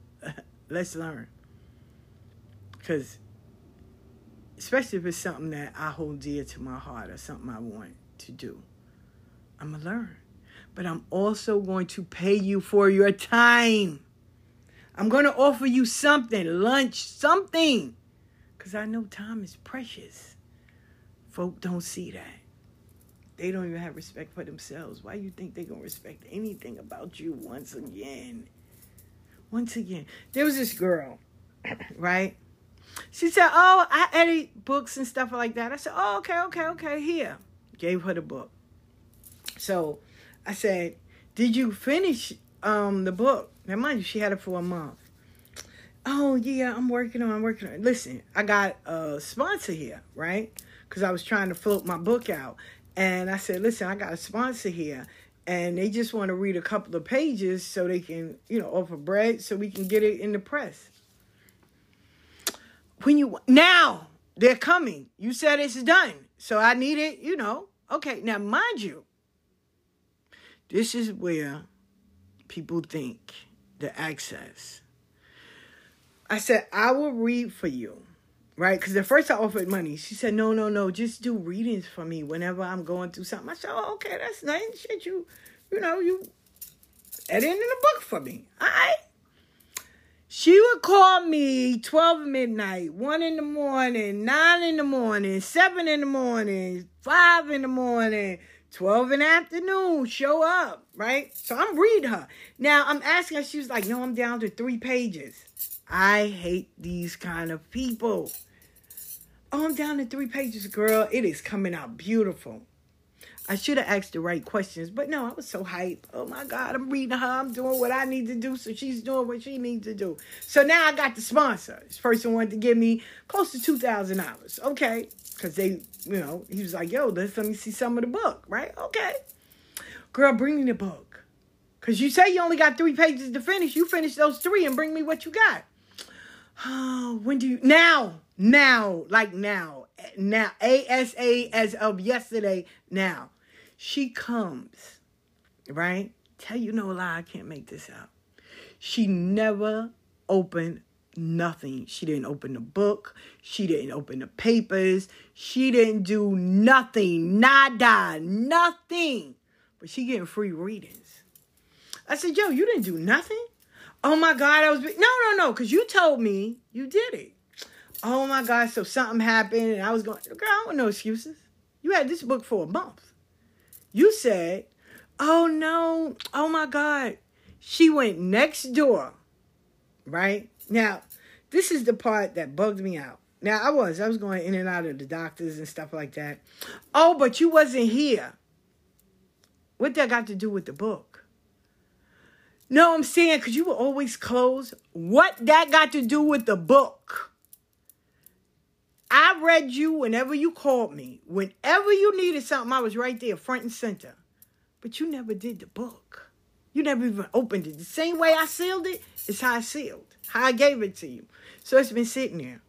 Let's learn. Because especially if it's something that I hold dear to my heart or something I want to do, I'm going to learn. But I'm also going to pay you for your time. I'm going to offer you something, lunch, something. Because I know time is precious. Folk don't see that. They don't even have respect for themselves. Why you think they're going to respect anything about you once again? Once again. There was this girl, right? She said, oh, I edit books and stuff like that. I said, oh, okay, okay, okay, here. Gave her the book. So I said, did you finish um, the book? Now, mind you, she had it for a month. Oh, yeah, I'm working on, I'm working on. Listen, I got a sponsor here, right? Because I was trying to float my book out. And I said, listen, I got a sponsor here. And they just want to read a couple of pages so they can, you know, offer bread so we can get it in the press. When you, now, they're coming. You said it's done. So I need it, you know. Okay, now, mind you, this is where people think the access. I said, I will read for you, right? Because at first I offered money. She said, no, no, no, just do readings for me whenever I'm going through something. I said, oh, okay, that's nice. Shit, you, you know, you editing a book for me. All right. She would call me twelve midnight, one in the morning, nine in the morning, seven in the morning, five in the morning, twelve in the afternoon, show up, right? So I'm reading her. Now, I'm asking her. She was like, no, I'm down to three pages. I hate these kind of people. Oh, I'm down to three pages, girl. It is coming out beautiful. I should have asked the right questions, but no, I was so hyped. Oh, my God, I'm reading her. I'm doing what I need to do, so she's doing what she needs to do. So now I got the sponsor. This person wanted to give me close to two thousand dollars. Okay, because they, you know, he was like, yo, let's let me see some of the book, right? Okay. Girl, bring me the book. Because you say you only got three pages to finish. You finish those three and bring me what you got. Oh, when do you, now, now, like now, now, A S A as of yesterday, now. She comes, right? Tell you no lie, I can't make this up. She never opened nothing. She didn't open the book. She didn't open the papers. She didn't do nothing, nada, nothing. But she getting free readings. I said, yo, you didn't do nothing? Oh, my God, I was... Be- no, no, no, because you told me you did it. Oh, my God, so something happened, and I was going... Girl, I don't want no excuses. You had this book for a month. You said, oh, no, oh, my God. She went next door, right? Now, this is the part that bugged me out. Now, I was. I was going in and out of the doctors and stuff like that. Oh, but you wasn't here. What that got to do with the book? No, I'm saying, because you were always closed. What that got to do with the book? I read you whenever you called me. Whenever you needed something, I was right there, front and center. But you never did the book. You never even opened it. The same way I sealed it is how I sealed, how I gave it to you. So it's been sitting there.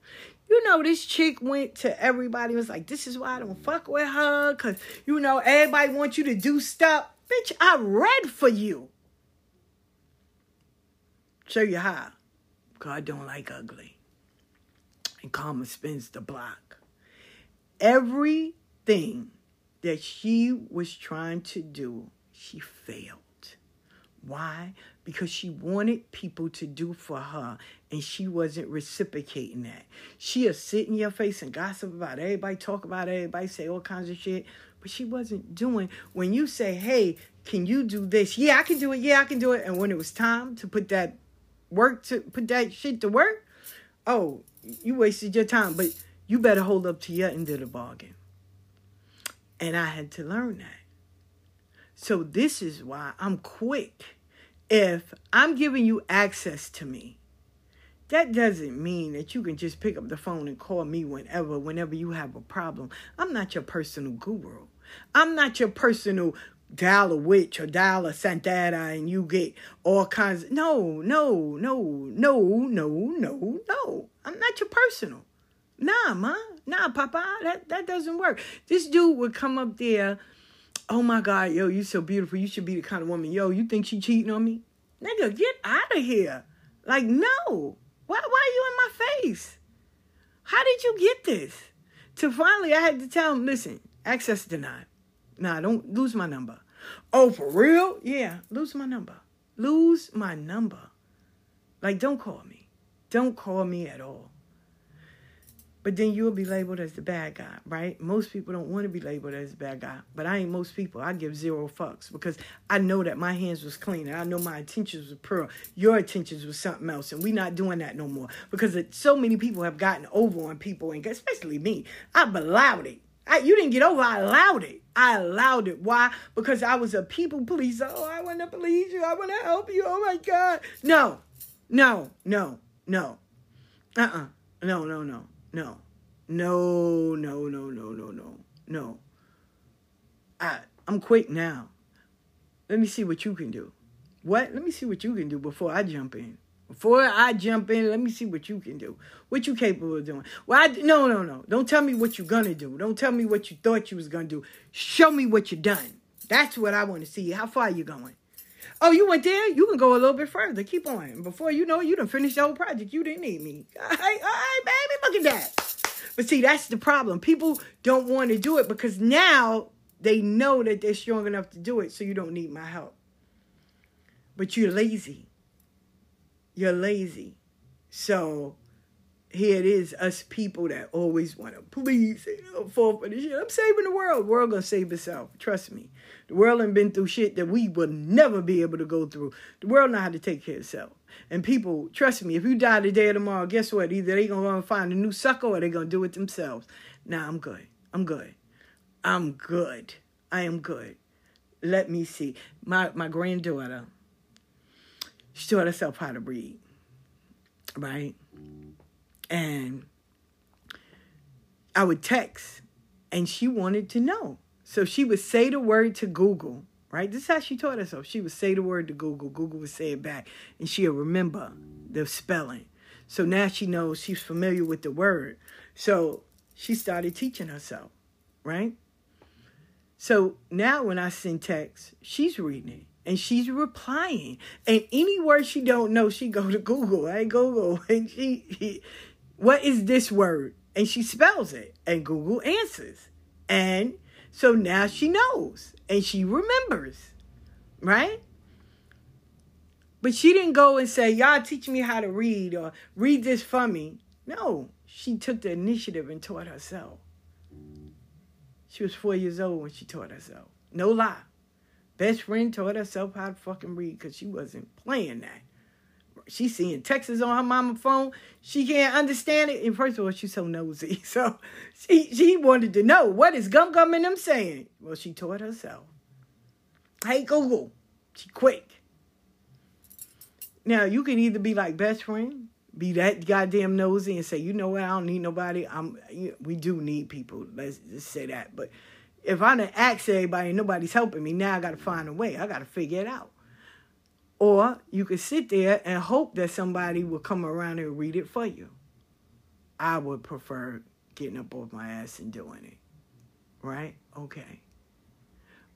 You know, this chick went to everybody and was like, this is why I don't fuck with her, because, you know, everybody wants you to do stuff. Bitch, I read for you. Show you how. God don't like ugly. And karma spins the block. Everything that she was trying to do, she failed. Why? Because she wanted people to do for her, and she wasn't reciprocating that. She'll sit in your face and gossip about everybody, talk about everybody, say all kinds of shit, but she wasn't doing. When you say, hey, can you do this? Yeah, I can do it. Yeah, I can do it. And when it was time to put that work to put that shit to work, oh, you wasted your time, but you better hold up to your end of the bargain. And I had to learn that. So this is why I'm quick. If I'm giving you access to me, that doesn't mean that you can just pick up the phone and call me whenever, whenever you have a problem. I'm not your personal guru. I'm not your personal dial a witch or dial a santata and you get all kinds of, no, no, no, no, no, no, no. I'm not your personal. Nah, ma. Nah, papa. That, that doesn't work. This dude would come up there, oh my God, yo, you so beautiful. You should be the kind of woman, yo, you think she cheating on me? Nigga, get out of here. Like, no. Why, why are you in my face? How did you get this? So finally, I had to tell him, listen, access denied. Nah, don't lose my number. Oh, for real? Yeah, lose my number. Lose my number. Like, don't call me. Don't call me at all. But then you'll be labeled as the bad guy, right? Most people don't want to be labeled as the bad guy. But I ain't most people. I give zero fucks because I know that my hands was clean and I know my intentions were pure. Your intentions was something else. And we not doing that no more because it, so many people have gotten over on people, and especially me. I've allowed it. I, you didn't get over. I allowed it. I allowed it. Why? Because I was a people pleaser. Oh, I want to please you. I want to help you. Oh, my God. No, no, no, no. Uh-uh. No, no, no, no, no, no, no, no, no, no, no. I, I'm quick now. Let me see what you can do. What? Let me see what you can do before I jump in. Before I jump in, let me see what you can do. What you capable of doing. Well, I, no, no, no. Don't tell me what you're going to do. Don't tell me what you thought you was going to do. Show me what you done. That's what I want to see. How far are you going? Oh, you went there? You can go a little bit further. Keep on. Before you know it, you done finished the whole project. You didn't need me. All right, all right, baby. Look at that. But see, that's the problem. People don't want to do it because now they know that they're strong enough to do it, so you don't need my help. But you're lazy. You're lazy. So here it is, us people that always want to please and fall for this shit. I'm saving the world. The world going to save itself. Trust me. The world ain't been through shit that we will never be able to go through. The world know how to take care of itself. And people, trust me, if you die today or tomorrow, guess what? Either they going to go and find a new sucker or they going to do it themselves. Nah, I'm good. I'm good. I'm good. I am good. Let me see. My, my granddaughter, she taught herself how to read, right? And I would text, and she wanted to know. So she would say the word to Google, right? This is how she taught herself. She would say the word to Google. Google would say it back, and she'll remember the spelling. So now she knows, she's familiar with the word. So she started teaching herself, right? So now when I send text, she's reading it. And she's replying. And any word she don't know, she go to Google. Hey, right? Google. And she, she, what is this word? And she spells it. And Google answers. And so now she knows. And she remembers. Right? But she didn't go and say, y'all teach me how to read or read this for me. No. She took the initiative and taught herself. She was four years old when she taught herself. No lie. Best friend taught herself how to fucking read because she wasn't playing that. She's seeing texts on her mama's phone. She can't understand it. And first of all, she's so nosy. So she, she wanted to know, what is Gum Gum and them saying? Well, she taught herself. Hey, Google. She quick. Now, you can either be like best friend, be that goddamn nosy and say, you know what, I don't need nobody. I'm. We do need people. Let's just say that. But if I done ask everybody and nobody's helping me, now I got to find a way. I got to figure it out. Or you could sit there and hope that somebody will come around and read it for you. I would prefer getting up off my ass and doing it. Right? Okay.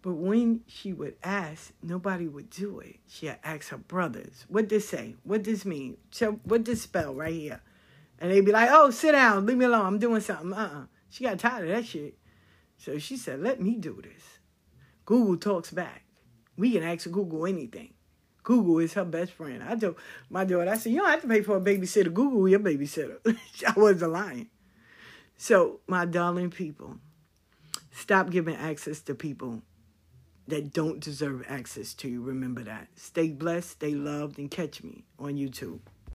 But when she would ask, nobody would do it. She'd ask her brothers, what this say? What this mean? What this spell right here? And they'd be like, oh, sit down. Leave me alone. I'm doing something. Uh-uh. She got tired of that shit. So she said, let me do this. Google talks back. We can ask Google anything. Google is her best friend. I told my daughter, I said, you don't have to pay for a babysitter. Google your babysitter. I wasn't lying. So, my darling people, stop giving access to people that don't deserve access to you. Remember that. Stay blessed, stay loved, and catch me on YouTube.